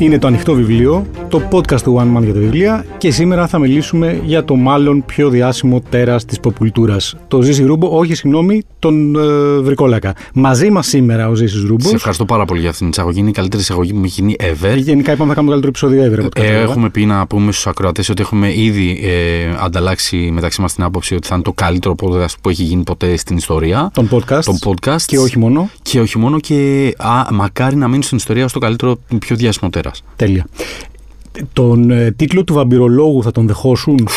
Είναι το Ανοιχτό Βιβλίο, το podcast του One Man για τα βιβλία, και σήμερα θα μιλήσουμε για το μάλλον πιο διάσημο τέρας της ποπκουλτούρας, τον Ζήση Ρούμπο, τον Βρικόλακα. Μαζί μας σήμερα ο Ζήσης Ρούμπο. Σε ευχαριστώ πάρα πολύ για αυτήν την εισαγωγή. Είναι η καλύτερη εισαγωγή που μου έχει γίνει ever. Γενικά είπαμε θα κάνουμε το καλύτερο επεισόδιο ever. Έχουμε πει να πούμε στους ακροατές ότι έχουμε ήδη ανταλλάξει μεταξύ μας την άποψη ότι θα είναι το καλύτερο podcast που έχει γίνει ποτέ στην ιστορία. Τον podcast. Και όχι μόνο. Και μακάρι να μείνει στην ιστορία ως το καλύτερο, πιο διάσημο τέρας. Τέλεια. Τον τίτλο του βαμπυρολόγου θα τον δεχόσουν?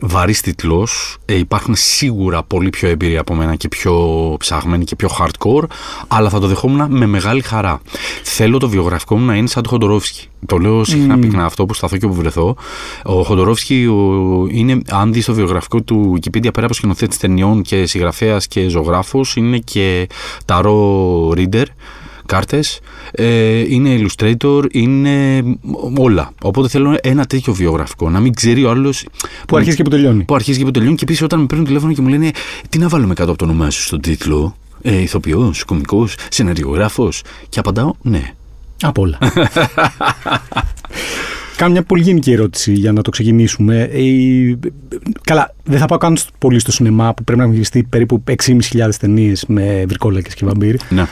Βαρύς τίτλος. Υπάρχουν σίγουρα πολύ πιο έμπειροι από μένα και πιο ψαγμένοι και πιο hardcore, αλλά θα το δεχόμουν με μεγάλη χαρά. Θέλω το βιογραφικό μου να είναι σαν το Χοδορόφσκι. Το λέω συχνά πυκνά αυτό, που σταθώ και που βρεθώ. Ο Χοδορόφσκι είναι, αν δεις το βιογραφικό του Wikipedia, πέρα από σκηνοθέτης ταινιών και συγγραφέας και ζωγράφος, είναι και ταρό reader, κάρτες, είναι illustrator, είναι όλα. Οπότε θέλω ένα τέτοιο βιογραφικό, να μην ξέρει ο άλλος που αρχίζει και που τελειώνει. Και επίσης όταν με παίρνουν τηλέφωνο και μου λένε τι να βάλουμε κάτω από το όνομά σου στον τίτλο, ηθοποιός, κωμικός, σεναριογράφος, και απαντάω ναι. Απ' όλα. Κάνω μια πολύ γενική ερώτηση για να το ξεκινήσουμε. Καλά, δεν θα πάω καν πολύ στο σινεμά που πρέπει να έχουν γυριστεί περίπου 6.500 ταινίες με βρικόλακες και βαμπύρ. Ναι.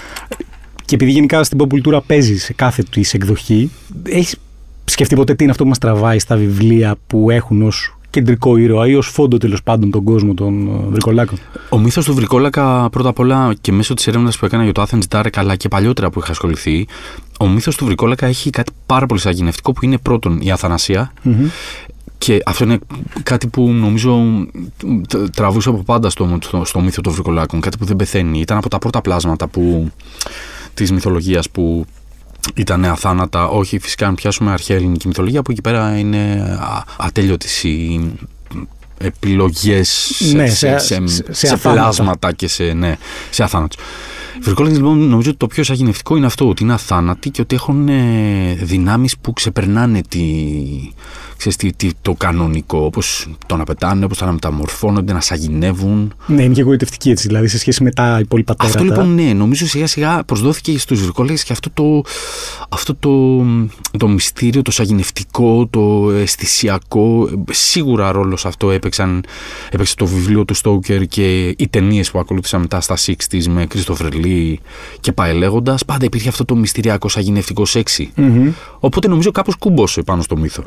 Και επειδή γενικά στην ποπκουλτούρα παίζει σε κάθε της εκδοχή, έχεις σκεφτεί ποτέ τι είναι αυτό που μας τραβάει στα βιβλία που έχουν ως κεντρικό ήρωα ή ως φόντο τέλος πάντων τον κόσμο των βρικολάκων? Ο μύθος του βρικόλακα, πρώτα απ' όλα, και μέσω της έρευνας που έκανα για το Athens Dark αλλά και παλιότερα που είχα ασχοληθεί, ο μύθος του βρικόλακα έχει κάτι πάρα πολύ σαγηνευτικό που είναι πρώτον η αθανασία. Και αυτό είναι κάτι που νομίζω τραβούσε από πάντα στο μύθο των βρικολάκων. Κάτι που δεν πεθαίνει. Ήταν από τα πρώτα πλάσματα της μυθολογίας που ήταν αθάνατα. Όχι, φυσικά, αν πιάσουμε αρχαία ελληνική μυθολογία, που εκεί πέρα είναι ατέλειωτες οι επιλογές σε πλάσματα και σε αθάνατους. Βρικόλακες, λοιπόν, νομίζω ότι το πιο σαγηνευτικό είναι αυτό, ότι είναι αθάνατοι και ότι έχουν δυνάμεις που ξεπερνάνε το κανονικό, όπως το να πετάνε, όπως το να μεταμορφώνονται, να σαγηνεύουν. Ναι, είναι και εγωιτευτική έτσι, δηλαδή σε σχέση με τα υπόλοιπα τέρατα. Αυτό λοιπόν, ναι, νομίζω σιγά σιγά προσδόθηκε στους βρικόλακες και αυτό το μυστήριο, το σαγηνευτικό, το αισθησιακό. Σίγουρα ρόλο σε αυτό έπαιξε το βιβλίο του Stoker και οι ταινίες που ακολούθησαν μετά στα 60's με Christopher Walken και πάει λέγοντας. Πάντα υπήρχε αυτό το μυστηριακό σαγηνευτικό σεξι. Οπότε νομίζω κάπως κουμπόσε πάνω στο μύθο.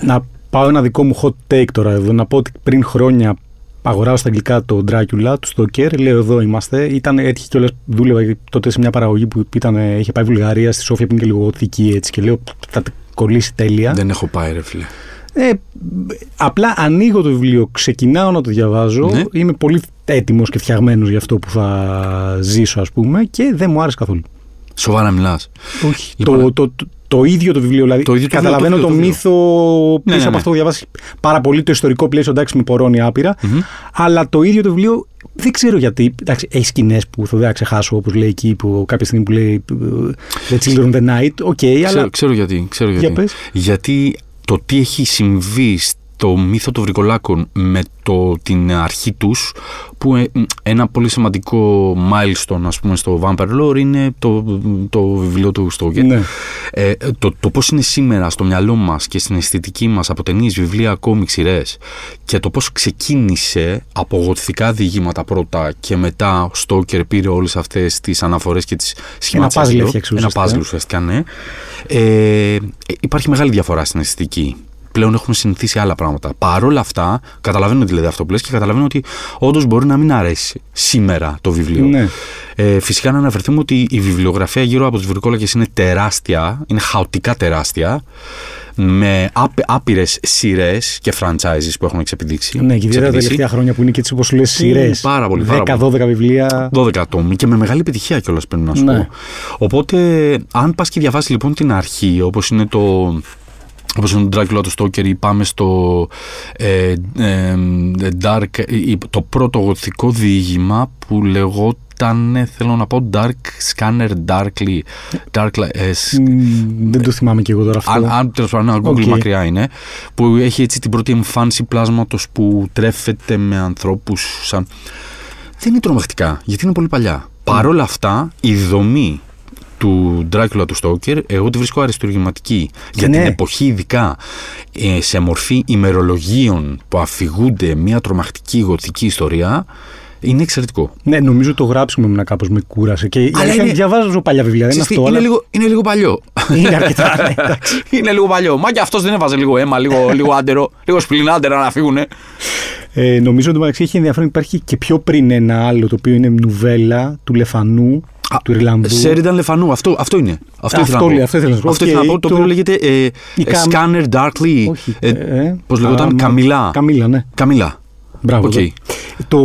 Να πάω ένα δικό μου hot take τώρα εδώ. Να πω ότι πριν χρόνια αγοράω στα αγγλικά το Dracula, του Stoker. Λέω εδώ είμαστε. Έτυχε κιόλας, δούλευα τότε σε μια παραγωγή που είχε πάει Βουλγαρία, στη Σόφια που είναι και λίγο γοτική έτσι. Και λέω θα κολλήσει τέλεια. Δεν έχω πάει, ρε φίλε. Απλά ανοίγω το βιβλίο, ξεκινάω να το διαβάζω. Ναι. Είμαι πολύ έτοιμος και φτιαγμένος για αυτό που θα ζήσω, ας πούμε, και δεν μου άρεσε καθόλου. Σοβαρά μιλάς? Όχι. Λοιπόν, το ίδιο το βιβλίο, δηλαδή. Καταλαβαίνω το μύθο πίσω από αυτό που διαβάσει πάρα πολύ. Το ιστορικό πλαίσιο, εντάξει, με πορώνει άπειρα. Αλλά το ίδιο το βιβλίο δεν ξέρω γιατί. Εντάξει, έχει σκηνές που θα ξεχάσω, όπως λέει εκεί, που κάποια στιγμή που λέει The Children of the Night. Okay, αλλά... Ξέρω γιατί. Γιατί το τι έχει συμβεί στο μύθο των βρικολάκων με την αρχή τους, που ένα πολύ σημαντικό milestone, ας πούμε, στο Vampire Lore είναι το βιβλίο του Stoker. Ναι. Το πώς είναι σήμερα στο μυαλό μας και στην αισθητική μας από ταινίες, βιβλία, κόμικς, σειρές, και το πώς ξεκίνησε από γοτθικά διηγήματα πρώτα και μετά ο Stoker πήρε όλες αυτές τις αναφορές και τις σχηματισμούς. Ένα puzzle ουσιαστικά, ναι. Υπάρχει μεγάλη διαφορά στην αισθητική. Πλέον έχουμε συνηθίσει άλλα πράγματα. Παρ' όλα αυτά, καταλαβαίνω δηλαδή αυτό που λες και καταλαβαίνω ότι όντως μπορεί να μην αρέσει σήμερα το βιβλίο. Ναι. Φυσικά να αναφερθούμε ότι η βιβλιογραφία γύρω από τους βρικόλακες είναι τεράστια, είναι χαοτικά τεράστια, με άπειρες σειρές και franchises που έχουν εξεπηδείξει. Ναι, και τα τελευταία χρόνια που είναι και έτσι όπως λες σειρές. Πάρα πολύ. 10-12 βιβλία. 12 ατόμοι και με μεγάλη επιτυχία κιόλας, πρέπει να σου πω. Οπότε, αν πας και διαβάσεις λοιπόν την αρχή, όπως είναι το. Όπως είναι το Dracula, το Stoker, ή πάμε στο Dark, το πρώτο γοτθικό διήγημα που λεγόταν, θέλω να πω, Dark Scanner, Darkly. Δεν το θυμάμαι και εγώ τώρα αυτό. Αν τέλος πάντων, Google μακριά είναι, που έχει έτσι την πρώτη εμφάνιση πλάσματος που τρέφεται με ανθρώπους σαν... Δεν είναι τρομακτικά, γιατί είναι πολύ παλιά. Παρ' όλα αυτά, η δομή του Dracula του Stoker, εγώ τη βρίσκω αριστουργηματική. Για την εποχή, ειδικά σε μορφή ημερολογίων που αφηγούνται μια τρομακτική γοτική ιστορία, είναι εξαιρετικό. Ναι, νομίζω το γράψιμο ήμουν κάπως με κούρασε. Και είναι... διαβάζω παλιά βιβλία. Δεν είναι αυτό. Είναι λίγο παλιό. Είναι αρκετά. Ναι, είναι λίγο παλιό. Μα και αυτό δεν έβαζε λίγο αίμα, λίγο άντερο, λίγο σπλινάντερα να φύγουνε. Νομίζω ότι μεταξύ έχει ενδιαφέρον. Υπάρχει και πιο πριν ένα άλλο το οποίο είναι νουβέλα του Λεφανού. Του Ιρλανδού. Σέρινταλ Λεφανού, αυτό είναι. Αυτό ήθελα να πω. Αυτό το οποίο λέγεται Scanner Darkly. Πώς λεγόταν, Καμιλά. Καμιλά. Μπράβο. Okay. Το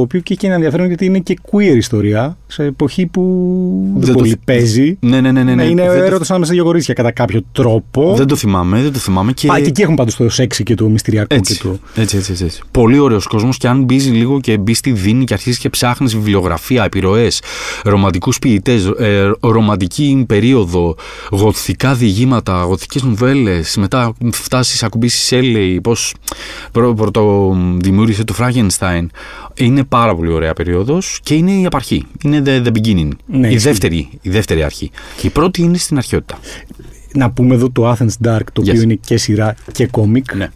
οποίο και είναι ενδιαφέρον γιατί είναι και queer ιστορία σε εποχή που δεν πολύ παίζει. Ναι. Είναι έρωτας ανάμεσα σε δύο κορίτσια κατά κάποιο τρόπο. Δεν το θυμάμαι. Και εκεί έχουν πάντως το σεξ και το μυστηριακό. Έτσι. Πολύ ωραίος κόσμος, και αν μπεις λίγο και μπεις στη δίνη και αρχίσεις και ψάχνεις βιβλιογραφία, επιρροές, ρομαντικούς ποιητές, ρομαντική περίοδο, γοτθικά διηγήματα, γοτθικές νουβέλες. Μετά φτάσεις, ακουμπήσεις Σέλεϊ, πώς πρωτοδημιούργησε του Frankenstein. Είναι πάρα πολύ ωραία περίοδος και είναι η απαρχή. Είναι the beginning. Ναι, η δεύτερη αρχή. Η πρώτη είναι στην αρχαιότητα. Να πούμε εδώ το Athens Dark, το οποίο είναι και σειρά και κόμικ, ναι.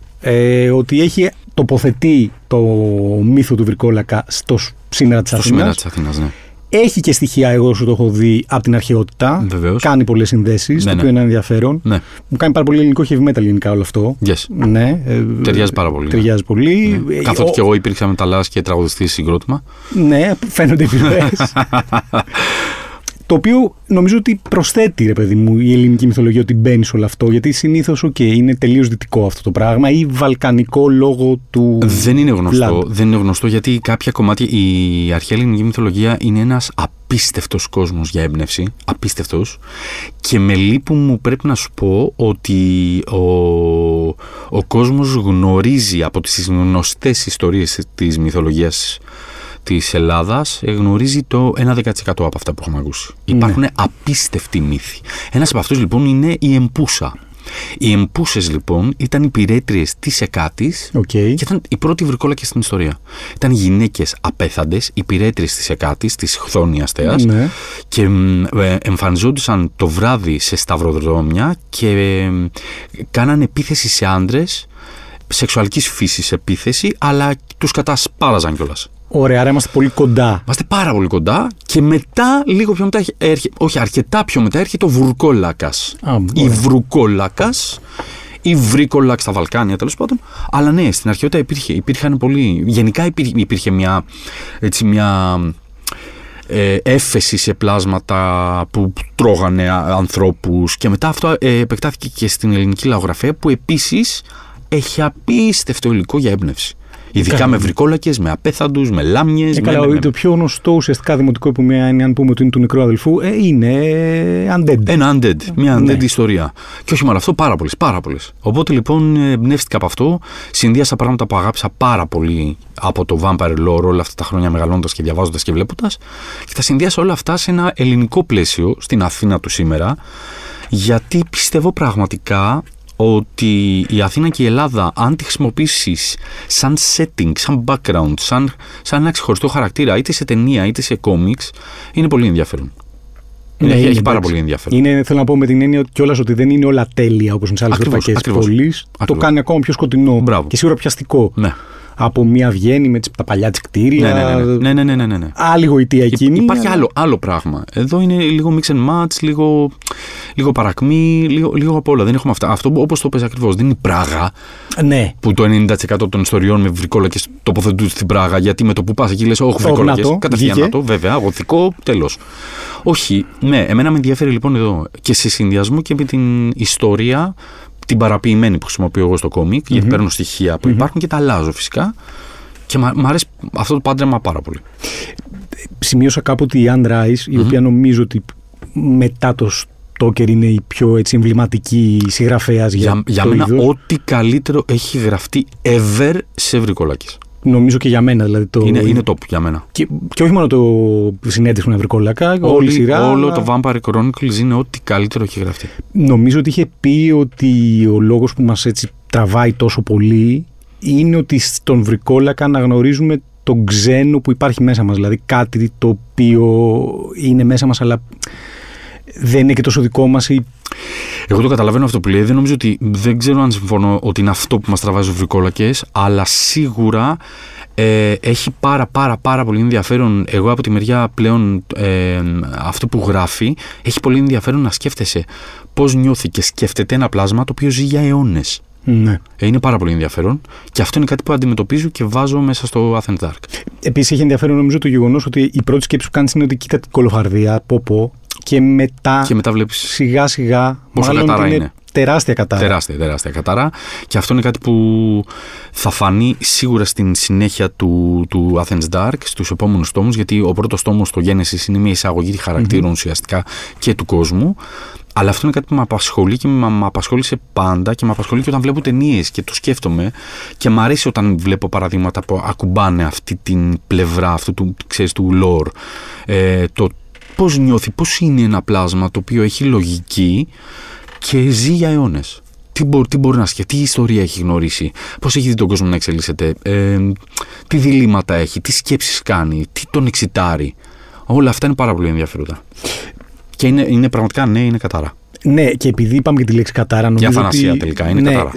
Ότι έχει τοποθετεί το μύθο του Βρικόλακα στο σήμερα της Αθήνας. Ναι. Έχει και στοιχεία, εγώ σου το έχω δει, από την αρχαιότητα. Βεβαίως. Κάνει πολλές συνδέσεις, το οποίο είναι ενδιαφέρον. Ναι. Μου κάνει πάρα πολύ ελληνικό heavy metal γενικά όλο αυτό. Yes. Ναι. Ταιριάζει πάρα πολύ. Ταιριάζει πολύ. Ναι. Καθότι και εγώ υπήρξα μεταλλάς και τραγουδιστής συγκρότημα. Ναι, φαίνονται επιρροές. Το οποίο νομίζω ότι προσθέτει, ρε παιδί μου, η ελληνική μυθολογία ότι μπαίνει σε όλο αυτό. Γιατί συνήθως, είναι τελείως δυτικό αυτό το πράγμα ή βαλκανικό λόγω του. Δεν είναι γνωστό γιατί κάποια κομμάτια. Η αρχαία ελληνική μυθολογία είναι ένας απίστευτος κόσμος για έμπνευση. Απίστευτος. Και με λύπη μου πρέπει να σου πω ότι ο κόσμος γνωρίζει από τις γνωστές ιστορίες της μυθολογίας της Ελλάδας, γνωρίζει το 1-10% από αυτά που έχουμε ακούσει. Ναι. Υπάρχουν απίστευτοι μύθοι. Ένας από αυτούς λοιπόν είναι η Εμπούσα. Οι Εμπούσες λοιπόν ήταν υπηρέτριες της Εκάτης και ήταν οι πρώτοι βρικόλακες στην ιστορία. Ήταν γυναίκες απέθαντες, υπηρέτριες της Εκάτης, της χθόνιας θεάς, ναι. Και εμφανιζόντουσαν το βράδυ σε σταυροδρόμια και κάναν επίθεση σε άντρες, σεξουαλικής φύσης επίθεση, αλλά τους κατασπάραζαν κιόλας. Ωραία, άρα είμαστε πολύ κοντά. Είμαστε πάρα πολύ κοντά και μετά, λίγο πιο μετά, αρκετά πιο μετά, έρχεται ο Βουρκόλακας. Η Βρουκόλακας, η Βρικόλακ στα Βαλκάνια τέλος πάντων. Αλλά ναι, στην αρχαιότητα υπήρχαν πολλοί. Γενικά υπήρχε μια έφεση σε πλάσματα που τρώγανε ανθρώπους και μετά αυτό επεκτάθηκε και στην ελληνική λαογραφία που επίσης έχει απίστευτο υλικό για έμπνευση. Ειδικά με βρικόλακες, με απέθαντους, με λάμνιες. Το πιο γνωστό ουσιαστικά δημοτικό που είναι, αν πούμε ότι είναι του νεκρού αδελφού, είναι undead. Μια undead ιστορία. Και όχι μόνο αυτό, πάρα πολλές. Οπότε λοιπόν εμπνεύστηκα από αυτό, συνδύασα πράγματα που αγάπησα πάρα πολύ από το Vampire Lore όλα αυτά τα χρόνια, μεγαλώντας και διαβάζοντας και βλέποντας, και τα συνδύασα όλα αυτά σε ένα ελληνικό πλαίσιο, στην Αθήνα του σήμερα, γιατί πιστεύω πραγματικά ότι η Αθήνα και η Ελλάδα, αν τη χρησιμοποιήσεις σαν setting, σαν background, σαν ένα ξεχωριστό χαρακτήρα, είτε σε ταινία είτε σε κόμιξ, είναι πολύ ενδιαφέρον. Ναι, έχει πάρα πολύ ενδιαφέρον. Θέλω να πω με την έννοια κιόλας ότι δεν είναι όλα τέλεια όπως είναι σε άλλες ευρωπαϊκές πόλεις. Το κάνει ακόμα πιο σκοτεινό. Μπράβο. Και σίγουρα πιαστικό. Ναι. Από μια Βιέννη με τα παλιά της κτίρια. Ναι. Άλλη γοητεία εκείνη. Υπάρχει άλλο πράγμα. Εδώ είναι λίγο mix and match, λίγο παρακμή, λίγο από όλα. Δεν έχουμε αυτά. Αυτό όπως το πες ακριβώς. Δεν είναι η Πράγα. Ναι. Που το 90% των ιστοριών με βρικόλακες τοποθετούνται στην Πράγα. Γιατί με το που πας εκεί λες, όχι βρικόλακες. Κατευθείαν να το, βέβαια. Γοτθικό, τέλος. Όχι. Ναι, εμένα με ενδιαφέρει λοιπόν εδώ. Και σε συνδυασμό και με την ιστορία. Την παραποιημένη που χρησιμοποιώ εγώ στο κόμικ, γιατί παίρνω στοιχεία που υπάρχουν και τα αλλάζω φυσικά. Και μου αρέσει αυτό το πάντρεμα πάρα πολύ. Σημείωσα κάποτε η Anne Rice, η οποία νομίζω ότι μετά το Stoker είναι η πιο εμβληματική συγγραφέας για το μένα είδος. Ό,τι καλύτερο έχει γραφτεί ever σε βρικόλακες. Νομίζω και για μένα. Δηλαδή είναι top για μένα. Και όχι μόνο το συνέντευξη με βρικόλακα, όλη η σειρά. Όλο το Vampire Chronicles είναι ό,τι καλύτερο έχει γραφτεί. Νομίζω ότι είχε πει ότι ο λόγος που μας έτσι τραβάει τόσο πολύ είναι ότι στον βρικόλακα αναγνωρίζουμε τον ξένο που υπάρχει μέσα μας. Δηλαδή κάτι το οποίο είναι μέσα μας, αλλά δεν είναι και τόσο δικό μας ή... Εγώ το καταλαβαίνω αυτό που λέει. Δεν νομίζω ότι, δεν ξέρω αν συμφωνώ ότι είναι αυτό που μας τραβάζει βρικόλακες, αλλά σίγουρα έχει πάρα πολύ ενδιαφέρον. Εγώ από τη μεριά πλέον αυτό που γράφει, έχει πολύ ενδιαφέρον να σκέφτεσαι πώς νιώθει και σκέφτεται ένα πλάσμα το οποίο ζει για αιώνες. Ναι. Είναι πάρα πολύ ενδιαφέρον και αυτό είναι κάτι που αντιμετωπίζω και βάζω μέσα στο Athens Dark. Επίσης έχει ενδιαφέρον νομίζω το γεγονός ότι η πρώτη σκέψη που κάνεις είναι ότι κοίτα την κολοφαρδία, πω και μετά, βλέπεις σιγά σιγά πόσο κατάρα είναι. Τεράστια κατάρα. Τεράστια κατάρα. Και αυτό είναι κάτι που θα φανεί σίγουρα στην συνέχεια του Athens Dark, στους επόμενους τόμους, γιατί ο πρώτος τόμος, το Genesis, είναι μια εισαγωγή χαρακτήρων ουσιαστικά και του κόσμου. Αλλά αυτό είναι κάτι που με απασχολεί και με απασχόλησε πάντα και με απασχολεί και όταν βλέπω ταινίες και το σκέφτομαι και μου αρέσει όταν βλέπω παραδείγματα που ακουμπάνε αυτή την πλευρά αυτού του, ξέρεις, του lore. Πώς νιώθει, πώς είναι ένα πλάσμα το οποίο έχει λογική και ζει για αιώνες. Τι μπορεί να σκεφτεί, τι ιστορία έχει γνωρίσει, πώς έχει δει τον κόσμο να εξελίσσεται, τι διλήμματα έχει, τι σκέψεις κάνει, τι τον εξητάρει. Όλα αυτά είναι πάρα πολύ ενδιαφέροντα. Και είναι πραγματικά, ναι, είναι κατάρα. Ναι, και επειδή είπαμε και τη λέξη κατάρα, νομίζω ότι... Και αθανασία τελικά, είναι κατάρα.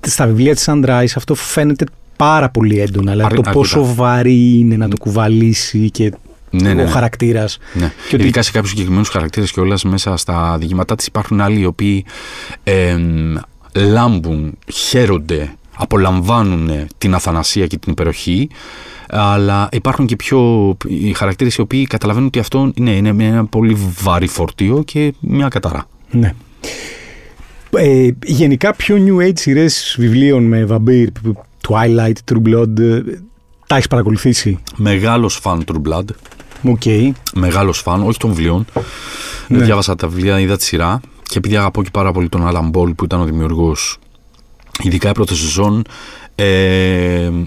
Στα βιβλία της Anne Rice αυτό φαίνεται πάρα πολύ έντονα, αλλά το πόσο βαρύ είναι να το κουβαλήσει και... Ναι. Ο χαρακτήρας. Ναι. Και ότι... Ειδικά σε κάποιους συγκεκριμένους χαρακτήρες και όλα μέσα στα διηγήματά της υπάρχουν άλλοι οι οποίοι λάμπουν, χαίρονται, απολαμβάνουν την αθανασία και την υπεροχή, αλλά υπάρχουν και πιο οι χαρακτήρες οι οποίοι καταλαβαίνουν ότι αυτό είναι ένα πολύ βαρύ φορτίο και μια κατάρα. Ναι. Γενικά πιο New Age σειρές βιβλίων με Vampire, Twilight, True Blood... Τα έχεις παρακολουθήσει. Μεγάλος φαν True Blood. Okay. Μεγάλος φαν, όχι των βιβλίων. Ναι. Διάβασα τα βιβλία, είδα τη σειρά και επειδή αγαπώ και πάρα πολύ τον Άλαν Μπολ που ήταν ο δημιουργός, ειδικά η πρώτη σεζόν,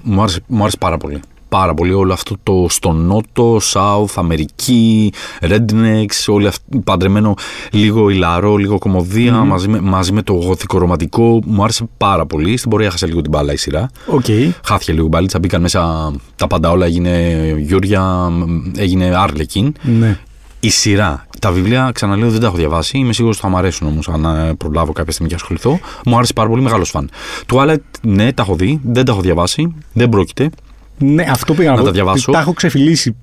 μου άρεσε πάρα πολύ. Πάρα πολύ όλο αυτό το στο Νότο, South, Αμερική, Rednecks, όλο αυτό παντρεμένο λίγο ηλαρό, λίγο κομμωδία, μαζί με το γοθικό ρομαντικό. Μου άρεσε πάρα πολύ. Στην πορεία χάσε λίγο την μπάλα η σειρά. Okay. Χάθηκε λίγο μπάλιτσα, μπήκαν μέσα τα πάντα όλα, έγινε Γιούρια, έγινε Άρλεκιν. Ναι. Η σειρά. Τα βιβλία, ξαναλέω, δεν τα έχω διαβάσει. Είμαι σίγουρος ότι θα μου αρέσουν όμως, αν προλάβω κάποια στιγμή και ασχοληθώ. Μου άρεσε πάρα πολύ, μεγάλος φαν. Twilight, ναι, τα έχω δει, δεν τα έχω διαβάσει, δεν πρόκειται. Ναι, αυτό πήγα να τα διαβάσω. Τα έχω ξεφυλίσει.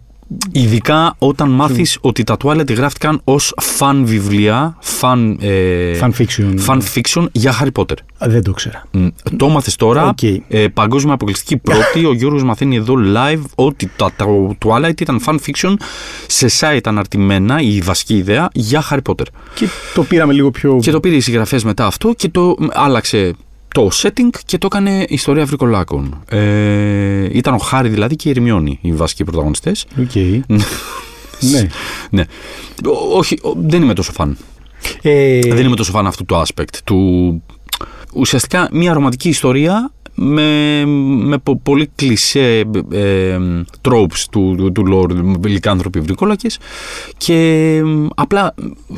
Ειδικά όταν μάθεις ότι τα Twilight γράφτηκαν ως fan βιβλία, fan fiction για Harry Potter. Δεν το ξέρα. Το μάθες τώρα. Okay. Παγκόσμια αποκλειστική πρώτη. Ο Γιώργος μαθαίνει εδώ live ότι τα Twilight ήταν fan fiction. Σε site ήταν αρτημένα η βασική ιδέα για Harry Potter. Και το πήραμε λίγο πιο. Και το πήρε οι συγγραφές μετά αυτό και το άλλαξε. Το setting και το έκανε ιστορία βρικολάκων. Ήταν ο Χάρη δηλαδή και η Ερμιόνη οι βασικοί πρωταγωνιστές. Οκ. Okay. ναι. Όχι, δεν είμαι τόσο φαν. Δεν είμαι τόσο φαν αυτού του aspect. Ουσιαστικά μια ρομαντική ιστορία με πολύ κλισέ tropes του lore, λυκάνθρωποι βρικόλακες και απλά,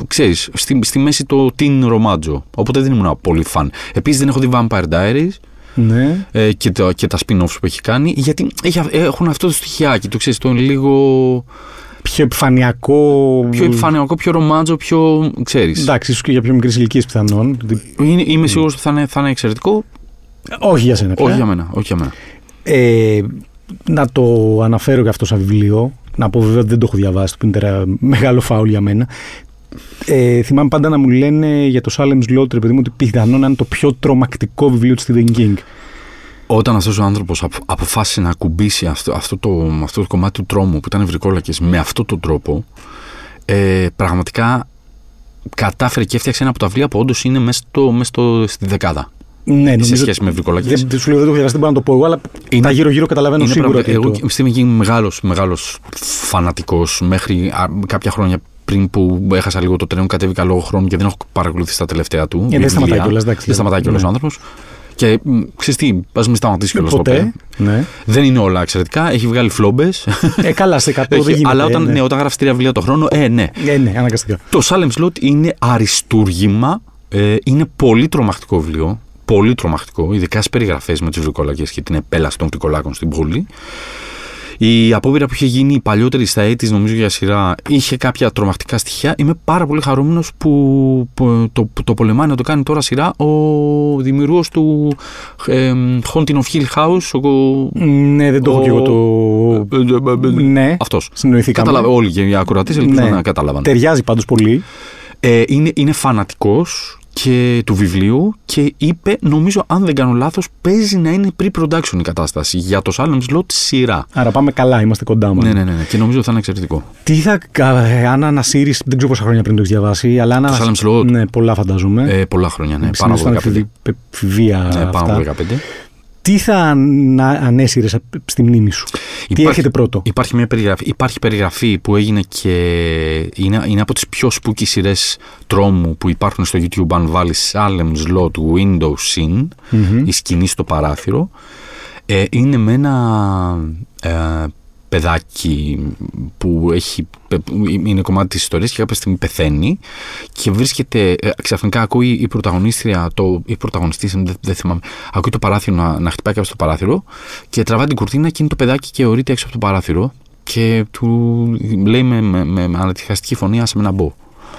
ξέρεις, στη μέση το teen ρομάτζο, οπότε δεν ήμουν πολύ φαν. Επίσης δεν έχω δει Vampire Diaries. Ναι. Και τα spin-offs που έχει κάνει, γιατί έχουν αυτό το στοιχειάκι, το ξέρεις, το λίγο... Πιο επιφανειακό, πιο ρομάντζο, πιο, ξέρεις. Εντάξει, ίσως και για πιο μικρές ηλικίες πιθανόν. Είμαι σίγουρος ότι θα είναι εξαιρετικό. Όχι για σένα. Όχι για μένα. Να το αναφέρω και αυτό σαν βιβλίο. Να πω βέβαια ότι δεν το έχω διαβάσει, που είναι μεγάλο φάουλ για μένα. Θυμάμαι πάντα να μου λένε για το Salem's Lot, επειδή μου ότι πιθανόν να είναι το πιο τρομακτικό βιβλίο του Stephen King. Όταν αυτός ο άνθρωπος αποφάσισε να ακουμπήσει αυτό το κομμάτι του τρόμου που ήταν βρικόλακες με αυτόν τον τρόπο, πραγματικά κατάφερε και έφτιαξε ένα από τα βιβλία που όντως είναι μέσα στη δεκάδα. Ναι, σε σχέση με βρικολακές. Δεν σου λέω, δεν το έχω διαβάσει, δεν μπορώ να το πω εγώ, αλλά είναι, τα γύρω-γύρω καταλαβαίνω σίγουρα. Εγώ είμαι μεγάλος φανατικός μέχρι κάποια χρόνια πριν που έχασα λίγο το τρένο, κατέβηκα λόγω χρόνου και δεν έχω παρακολουθήσει τα τελευταία του. Δεν σταματάει κιόλας, εντάξει. Δεν σταματάει κιόλας ο άνθρωπος. Και ξέρεις τι, ας μην σταματήσει κιόλας ποτέ. Ναι. Δεν είναι όλα εξαιρετικά, έχει βγάλει φλόμπες. Καλά, σε 100 δεν γίνεται. Αλλά όταν γράφεις 3 βιβλία το χρόνο, ναι, αναγκαστικά. Το Salem's Lot είναι αριστούργημα, είναι πολύ τρομακτικό βιβλίο. Πολύ τρομακτικό, ειδικά στις περιγραφές με τις βρικόλακες και την επέλαση των βρικολάκων στην πόλη. Η απόπειρα που είχε γίνει παλιότερη στα 80's, νομίζω για σειρά, είχε κάποια τρομακτικά στοιχεία. Είμαι πάρα πολύ χαρούμενος που το πολεμάει να το κάνει τώρα σειρά ο δημιουργός του Haunting of Hill House. Ναι, δεν το έχω κι εγώ το. Ναι, αυτός. Συνοηθήκαμε. Κατάλαβα όλοι και οι ακροατές, ελπίζω να κατάλαβαν. Ταιριάζει πάντως πολύ. Είναι φανατικός και του βιβλίου και είπε, νομίζω, αν δεν κάνω λάθος, παίζει να είναι pre-production η κατάσταση για το Salem's Lot σειρά. Άρα πάμε καλά, είμαστε κοντά μας. Ναι. Και νομίζω ότι θα είναι εξαιρετικό. Τι θα. Αν ανασύρει. Δεν ξέρω πόσα χρόνια πριν το έχει διαβάσει, αλλά αν ανασύρει. Το Salem's Lot. Ναι, πολλά φαντάζομαι. Πολλά χρόνια, ναι. Πάνω από 15. Ναι, πάνω από 15. Τι θα ανέσυρες στη μνήμη σου, τι έχετε πρώτο? Υπάρχει περιγραφή που έγινε και είναι από τις πιο spooky σειρές τρόμου που υπάρχουν στο YouTube. Αν βάλεις Salem's Lot Window Scene, η σκηνή στο παράθυρο, είναι με ένα παιδάκι που είναι κομμάτι της ιστορίας και κάποια στιγμή πεθαίνει και βρίσκεται, ξαφνικά ακούει η πρωταγωνίστρια, η πρωταγωνιστής, δεν θυμάμαι, ακούει το παράθυρο να χτυπάει κάποιος στο παράθυρο και τραβάει την κουρτίνα και είναι το παιδάκι και ορείται έξω από το παράθυρο και του λέει με ανατριχιαστική φωνή, άσε με να μπω.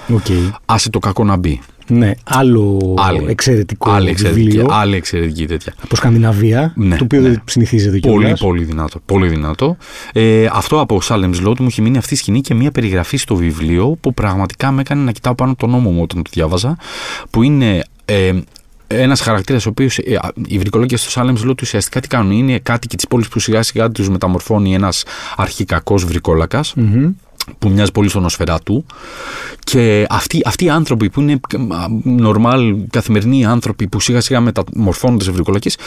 Okay. Άσε το κακό να μπει. Ναι, άλλο εξαιρετικό βιβλίο. Άλλη εξαιρετική τέτοια. Από Σκανδιναβία, ναι, το οποίο δεν συνηθίζεται κιόλας. Πολύ δυνατό. Αυτό από Salem's Lot μου έχει μείνει αυτή η σκηνή και μια περιγραφή στο βιβλίο που πραγματικά με έκανε να κοιτάω πάνω τον νόμο μου όταν το διάβαζα, που είναι ένας χαρακτήρας ο οποίος, οι βρικολόγοι στο Salem's Lot ουσιαστικά τι κάνουν? Είναι κάτοικοι της πόλης που σιγά σιγά τους μεταμορφώνει ένας αρχικακός βρικόλακας. Mm-hmm. Που μοιάζει πολύ στον οσφαιρά του. Και αυτοί οι άνθρωποι που είναι νορμάλ, καθημερινοί άνθρωποι που σιγά σιγά μεταμορφώνονται σε βρικολακές,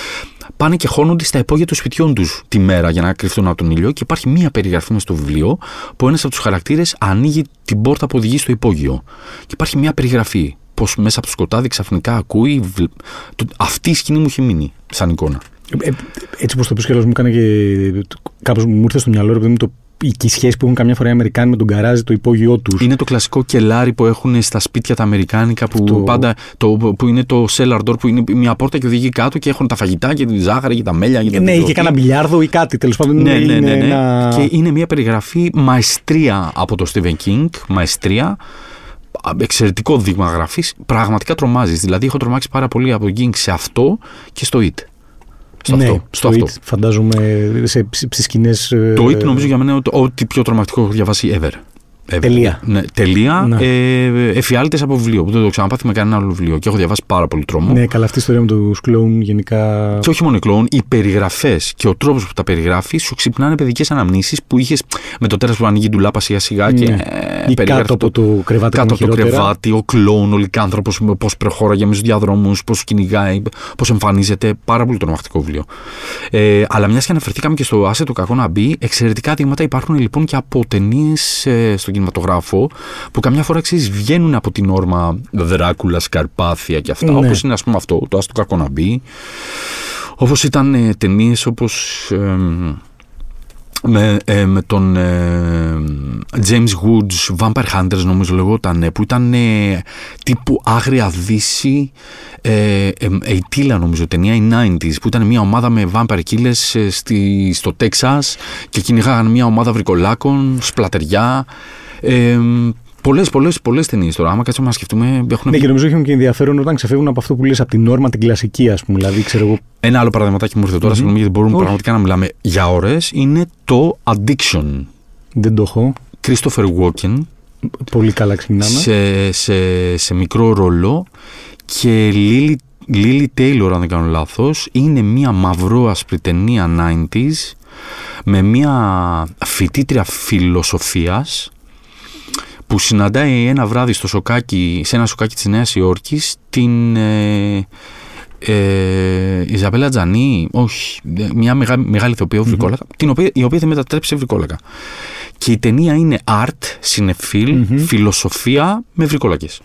πάνε και χώνονται στα υπόγεια των σπιτιών τους τη μέρα για να κρυφτούν από τον ήλιο. Και υπάρχει μία περιγραφή μες στο βιβλίο που ένας από τους χαρακτήρες ανοίγει την πόρτα που οδηγεί στο υπόγειο. Και υπάρχει μία περιγραφή πως μέσα από το σκοτάδι ξαφνικά ακούει. Αυτή η σκηνή μου έχει μείνει σαν εικόνα. Έτσι πως το πεις, μου έκανε και κάπως μου ήρθε στο μυαλό, επειδή το. Οι σχέσεις που έχουν καμιά φορά οι Αμερικάνοι με τον γκαράζι, το υπόγειό τους. Είναι το κλασικό κελάρι που έχουν στα σπίτια τα αμερικάνικα που, πάντα, που είναι το cellar door, που είναι μια πόρτα και οδηγεί κάτω και έχουν τα φαγητά και τη ζάχαρη και τα μέλια. Και ναι, και κάνα μπιλιάρδο ή κάτι. Τέλος πάντων. Ναι. Ένα... Και είναι μια περιγραφή μαεστρία από τον Stephen King. Μαεστρία. Εξαιρετικό δείγμα γραφής. Πραγματικά τρομάζεις. Δηλαδή, έχω τρομάξει πάρα πολύ από τον King σε αυτό και στο It. Στο It, φαντάζομαι, σε σκηνές... Το It νομίζω για μένα είναι ό,τι πιο τρομακτικό έχω διαβάσει ever. Τελεία. Εφιάλτες από βιβλίο, που δεν το ξαναπάθει με κανένα άλλο βιβλίο και έχω διαβάσει πάρα πολύ τρόμο. Ναι, καλά, αυτή η ιστορία με τους κλόουν γενικά... Και όχι μόνο οι κλόουν, οι περιγραφές και ο τρόπος που τα περιγράφει σου ξυπνάνε παιδικές αναμνήσεις που είχες με το τέρας που ανοίγει ντουλάπα σιγά σιγά και... Ναι. Ή κάτω από το κρεβάτι. Κάτω από το κρεβάτι, ο κλόουν, ο λυκάνθρωπος, πώς προχώραγε με τους διαδρόμους, πώς κυνηγάει, πώς εμφανίζεται. Πάρα πολύ τρομακτικό βιβλίο. Αλλά μιας και αναφερθήκαμε και στο Άσε το κακό να μπει, εξαιρετικά δείγματα υπάρχουν λοιπόν και από ταινίες στον κινηματογράφο που καμιά φορά βγαίνουν από την όρμα Δράκουλα, Καρπάθια και αυτά. Ναι. Όπως είναι, ας πούμε, αυτό, το Άσε το κακό να μπει. Όπως ήταν ταινίες όπως. Με τον James Woods, Vampire Hunters νομίζω λεγόταν, που ήταν τύπου Άγρια Δύση, Αιτήλα νομίζω ταινία, η 90s, που ήταν μια ομάδα με vampire killers στο Τέξας και κυνηγάγαν μια ομάδα βρικολάκων, σπλατεριά. Πολλές ταινίες τώρα. Άμα κάτσουμε να σκεφτούμε. Ναι, και νομίζω έχουν και ενδιαφέρον όταν ξεφεύγουν από αυτό που λες, από την νόρμα την κλασική, ας πούμε. Δηλαδή, ξέρω εγώ. Ένα άλλο παραδειγματάκι μου ήρθε τώρα, συγγνώμη, γιατί μπορούμε πραγματικά να μιλάμε για ώρες. Είναι το Addiction. Δεν το έχω. Christopher Walken. Πολύ καλά ξεκινάμε. Σε μικρό ρόλο. Και Lily Taylor, αν δεν κάνω λάθος. Είναι μια μαυρό-άσπρη ταινία 90s με μια φοιτήτρια φιλοσοφίας που συναντάει ένα βράδυ σε ένα σοκάκι της Νέας Υόρκης την Ιζαμπέλα Τζανί, όχι, μια μεγάλη ηθοποιό βρικόλακα, η οποία θα μετατρέψει σε βρικόλακα. Και η ταινία είναι art, συνεφίλ, φιλοσοφία με βρικόλακες.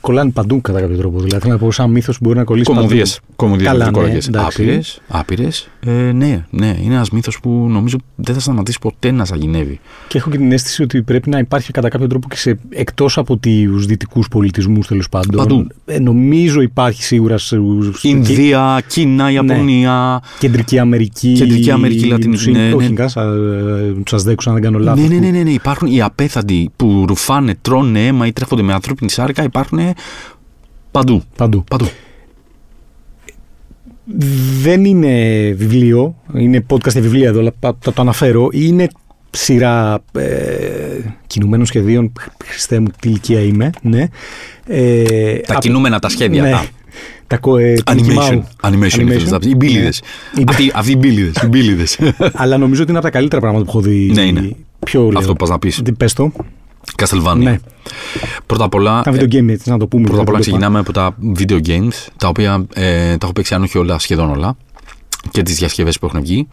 κολλάνε παντού κατά κάποιο τρόπο. Δηλαδή, θέλω να πω, σαν μύθος που μπορεί να κολλήσει παντού. Κομμωδίες, μυθικολογίες. Άπειρες. Ναι, είναι ένας μύθος που νομίζω δεν θα σταματήσει ποτέ να σαγηνεύει. Και έχω και την αίσθηση ότι πρέπει να υπάρχει κατά κάποιο τρόπο και εκτός από τους δυτικούς πολιτισμούς, τέλος πάντων. Παντού. Νομίζω υπάρχει σίγουρα. Ινδία, Κίνα, Ιαπωνία. Ναι. Κεντρική Αμερική. Κεντρική Αμερική, Λατινική. Όχι, σας δέκουσα αν δεν κάνω λάθος. Ναι. Υπάρχουν οι απέθαντοι που ρουφάνε, τρώνε αίμα ή τρέφονται με ανθρώπινη σάρκα. Υπάρχουν παντού. Δεν είναι βιβλίο, είναι podcast για βιβλία εδώ, αλλά θα το αναφέρω. Είναι σειρά κινουμένων σχεδίων, Χριστέ μου, τι ηλικία είμαι. Ναι. Τα κινούμενα, τα σχέδια. Ναι. Animation. Οι μπίλιδες. Αυτοί οι μπίλιδες. Αλλά νομίζω ότι είναι από τα καλύτερα πράγματα που έχω δει. Ναι, είναι. Αυτό που πας να πεις. Πες το. Castlevania. Ναι. Πρώτα απ' όλα. Τα video games, να το πούμε. Πρώτα απ' όλα ξεκινάμε από τα video games, τα οποία τα έχω παίξει αν όχι όλα, σχεδόν όλα. Και τις διασκευές που έχουν βγει.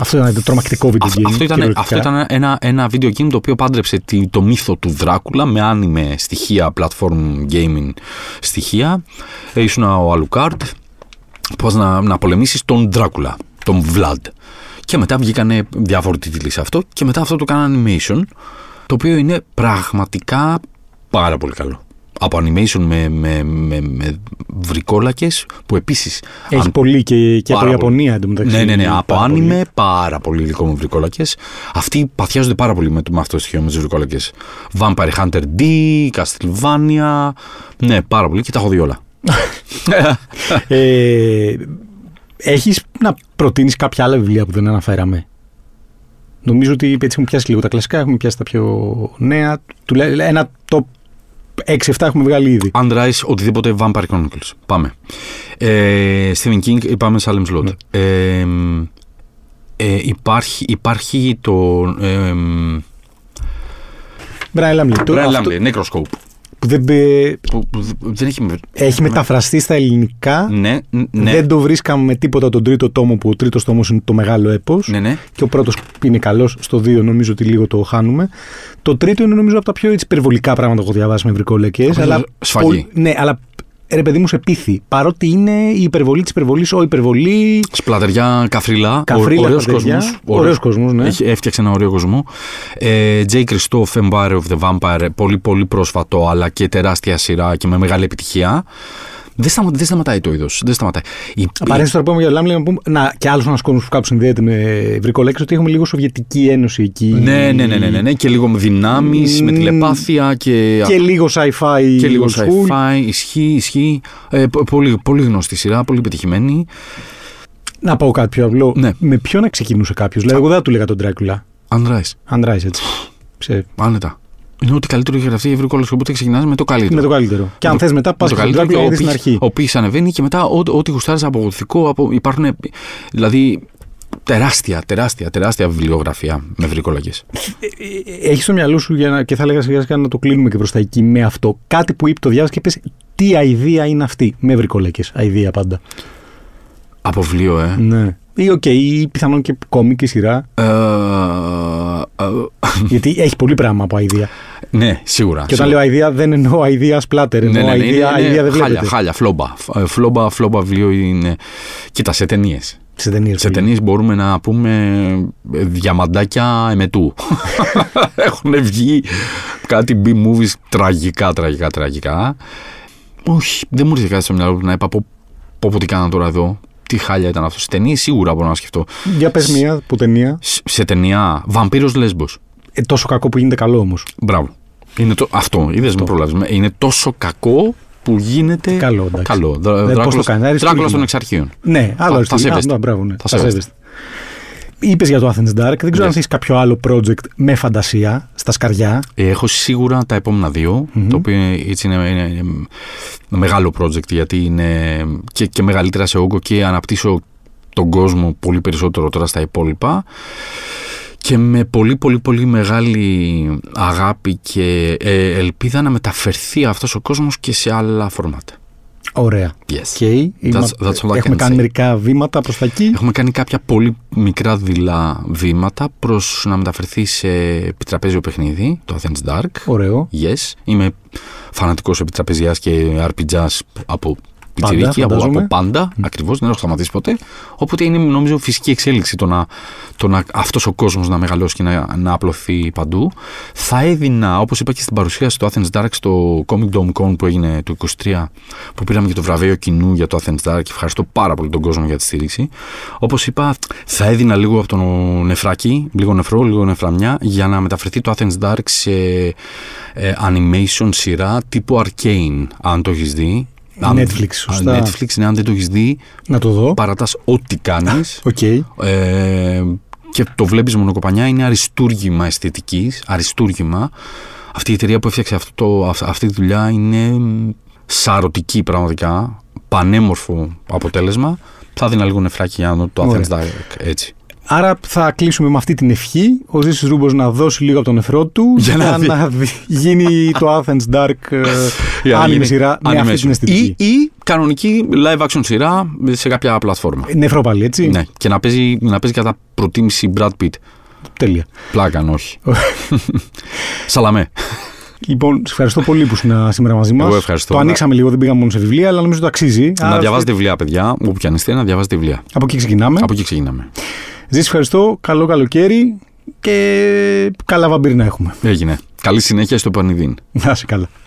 Αυτό ήταν το τρομακτικό video game. Αυτό ήταν ένα video game το οποίο πάντρεψε το μύθο του Δράκουλα με άνιμε στοιχεία, platform gaming στοιχεία. Ήσουν ο Αλουκάρτ που πας να πολεμήσεις τον Δράκουλα, τον Βλάντ. Και μετά βγήκανε διάφοροι τίτλοι σε αυτό και μετά αυτό το κάνανε animation, το οποίο είναι πραγματικά πάρα πολύ καλό. Από animation με βρικόλακες που επίσης... Έχει πολύ και από Ιαπωνία εντωμεταξύ. Ναι, από άνιμε πάρα πολύ υλικό με βρικόλακες. Αυτοί παθιάζονται πάρα πολύ με αυτό το στοιχείο, με τους βρικόλακες. Vampire Hunter D, Castlevania... Ναι, πάρα πολύ και τα έχω δει όλα. Έχεις να προτείνεις κάποια άλλα βιβλία που δεν αναφέραμε? Νομίζω ότι έτσι έχουμε πιάσει λίγο τα κλασικά, έχουμε πιάσει τα πιο νέα. Ένα top 6-7 έχουμε βγάλει ήδη. Anne Rice, οτιδήποτε Vampire Chronicles. Πάμε. Stephen King, πάμε Salem's Lot. Ναι. Υπάρχει το... Brian Lamley. Necroscope. Που δεν έχει μεταφραστεί στα ελληνικά. Ναι. Δεν το βρίσκαμε με τίποτα τον τρίτο τόμο, που ο τρίτος τόμος είναι το μεγάλο έπος. Ναι. Και ο πρώτος είναι καλός. Στο δύο νομίζω ότι λίγο το χάνουμε. Το τρίτο είναι νομίζω από τα πιο υπερβολικά πράγματα που έχω διαβάσει με βρικόλακες. Σφαγή. Ναι, αλλά ρε παιδί μου, σε πείθει. Παρότι είναι η υπερβολή της υπερβολής, Σπλατεριά, καφρίλα, ωραίος κόσμος. Ναι. Έφτιαξε ένα ωραίο κόσμο. Jay Kristoff, Empire of the Vampire, πολύ πολύ πρόσφατο, αλλά και τεράστια σειρά και με μεγάλη επιτυχία. Δεν σταματάει το είδος. Απαραίτητο τώρα που είπαμε για το Λάμπλε, και άλλο ένα κόσμο που κάπου συνδέεται με βρικόλακες, ότι έχουμε λίγο Σοβιετική Ένωση εκεί. Ναι. Και λίγο με δυνάμεις, με τηλεπάθεια. Και λίγο sci-fi. Ισχύει. Πολύ γνωστή σειρά, πολύ πετυχημένη. Να πάω κάτι πιο απλό. Ναι. Με ποιο να ξεκινούσε κάποιο? Δηλαδή, εγώ δεν του λέγα τον Dracula. Anne Rice, έτσι. Άνετα. Είναι ό,τι καλύτερο είχε γραφτεί η βρικόλακα, οπότε ξεκινάς με το καλύτερο. Και αν θες μετά πας στον Dracula, ήδη στην αρχή. Ο οποίος ανεβαίνει και μετά ό,τι γουστάρεις από γοτθικό. Υπάρχουν δηλαδή τεράστια βιβλιογραφία με βρικόλακες. Έχεις στο μυαλό σου, και θα έλεγα σιγά σιγά να το κλείνουμε και προς τα εκεί με αυτό, κάτι που είπε, το διάβασε και πες τι αηδία είναι αυτή με βρικόλακες? Αηδία πάντα. Από βιβλίο, Ναι. Ή πιθανόν και κόμικη σειρά. Γιατί έχει πολύ πράγμα από αηδία. Ναι, σίγουρα. Και όταν λέω αηδία, δεν εννοώ αηδία σπλάτερ. Εννοώ αηδία δεν βλέπετε. Χάλια, φλόμπα βιβλίο είναι. Κοίτα, σε ταινίες. Σε ταινίες μπορούμε να πούμε διαμαντάκια εμετού. Έχουν βγει κάτι B-movies τραγικά. Όχι, δεν μου ήρθε κάτι στο μυαλό να είπα πω τι κάναν τώρα εδώ. Τι χάλια ήταν αυτό. Σε ταινία σίγουρα μπορώ να σκεφτώ. Για πες μία, που ταινία. Σε ταινία, Βαμπύρος Λέσμπος. Τόσο κακό που γίνεται καλό όμως. Μπράβο. Είναι αυτό, είδες με προλάβεις. Είναι τόσο κακό που γίνεται καλό. Πώς το κάνεις? Δράκουλας των Εξαρχείων. Ναι, άλλο θα σέβεστε. Είπες για το Athens Dark. Δεν ξέρω αν έχεις κάποιο άλλο project με φαντασία στα σκαριά. Έχω σίγουρα τα επόμενα δύο. Το οποίο έτσι είναι μεγάλο project, γιατί είναι και μεγαλύτερα σε όγκο και αναπτύσσω τον κόσμο πολύ περισσότερο τώρα στα υπόλοιπα. Και με πολύ πολύ πολύ μεγάλη αγάπη και ελπίδα να μεταφερθεί αυτός ο κόσμος και σε άλλα format. Ωραία. Yes. Okay. Έχουμε κάνει μερικά βήματα προς τα εκεί. Έχουμε κάνει κάποια πολύ μικρά δειλά βήματα προς να μεταφερθεί σε επιτραπέζιο παιχνίδι, το Athens Dark. Ωραίο. Yes. Είμαι φανατικός επιτραπεζιάς και αρπιτζάς από πιτσιρίκι, από πάντα, ακριβώς, δεν έχω σταματήσει ποτέ. Οπότε είναι, νομίζω, φυσική εξέλιξη το να αυτός ο κόσμος να μεγαλώσει και να απλωθεί παντού. Θα έδινα, όπως είπα και στην παρουσίαση του Athens Dark, στο Comic Dome Con που έγινε το 23, που πήραμε και το βραβείο κοινού για το Athens Dark. Ευχαριστώ πάρα πολύ τον κόσμο για τη στήριξη. Όπως είπα, θα έδινα λίγο από τον νεφράκι, λίγο νεφρό, λίγο νεφραμιά, για να μεταφερθεί το Athens Dark σε animation σειρά τύπου Arcane, αν το έχεις δει. Netflix, σωστά. Netflix, ναι, αν δεν το έχεις δει, να το δω. Παρατάς ό,τι κάνεις. Okay. Και το βλέπεις μονοκοπανιά, είναι αριστούργημα αισθητικής, αριστούργημα. Αυτή η εταιρεία που έφτιαξε αυτή τη δουλειά είναι σαρωτική πραγματικά, πανέμορφο αποτέλεσμα. Θα δίνω λίγο νεφράκι για να δω το Athens Direct, έτσι. Άρα θα κλείσουμε με αυτή την ευχή, ο Ζήσης Ρούμπος να δώσει λίγο από τον νεφρό του για να γίνει το Athens Dark anime σειρά με αυτή την αισθητική. Ή κανονική live action σειρά σε κάποια πλατφόρμα. Νεφρό πάλι, έτσι. Ναι, και να παίζει κατά προτίμηση Brad Pitt. Τέλεια. Πλάκαν, όχι. Σαλαμέ. Λοιπόν, σε ευχαριστώ πολύ που ήσουν σήμερα μαζί μας. Το ανοίξαμε λίγο, δεν πήγαμε μόνο σε βιβλία, αλλά νομίζω το αξίζει. Να διαβάζετε βιβλία, παιδιά, όπου κι αν είστε, να διαβάζετε βιβλία. Από εκεί ξεκινάμε. Ζήση, ευχαριστώ. Καλό καλοκαίρι και καλά βαμπύρι να έχουμε. Έγινε. Καλή συνέχεια στο Πανιδίν. Να είσαι καλά.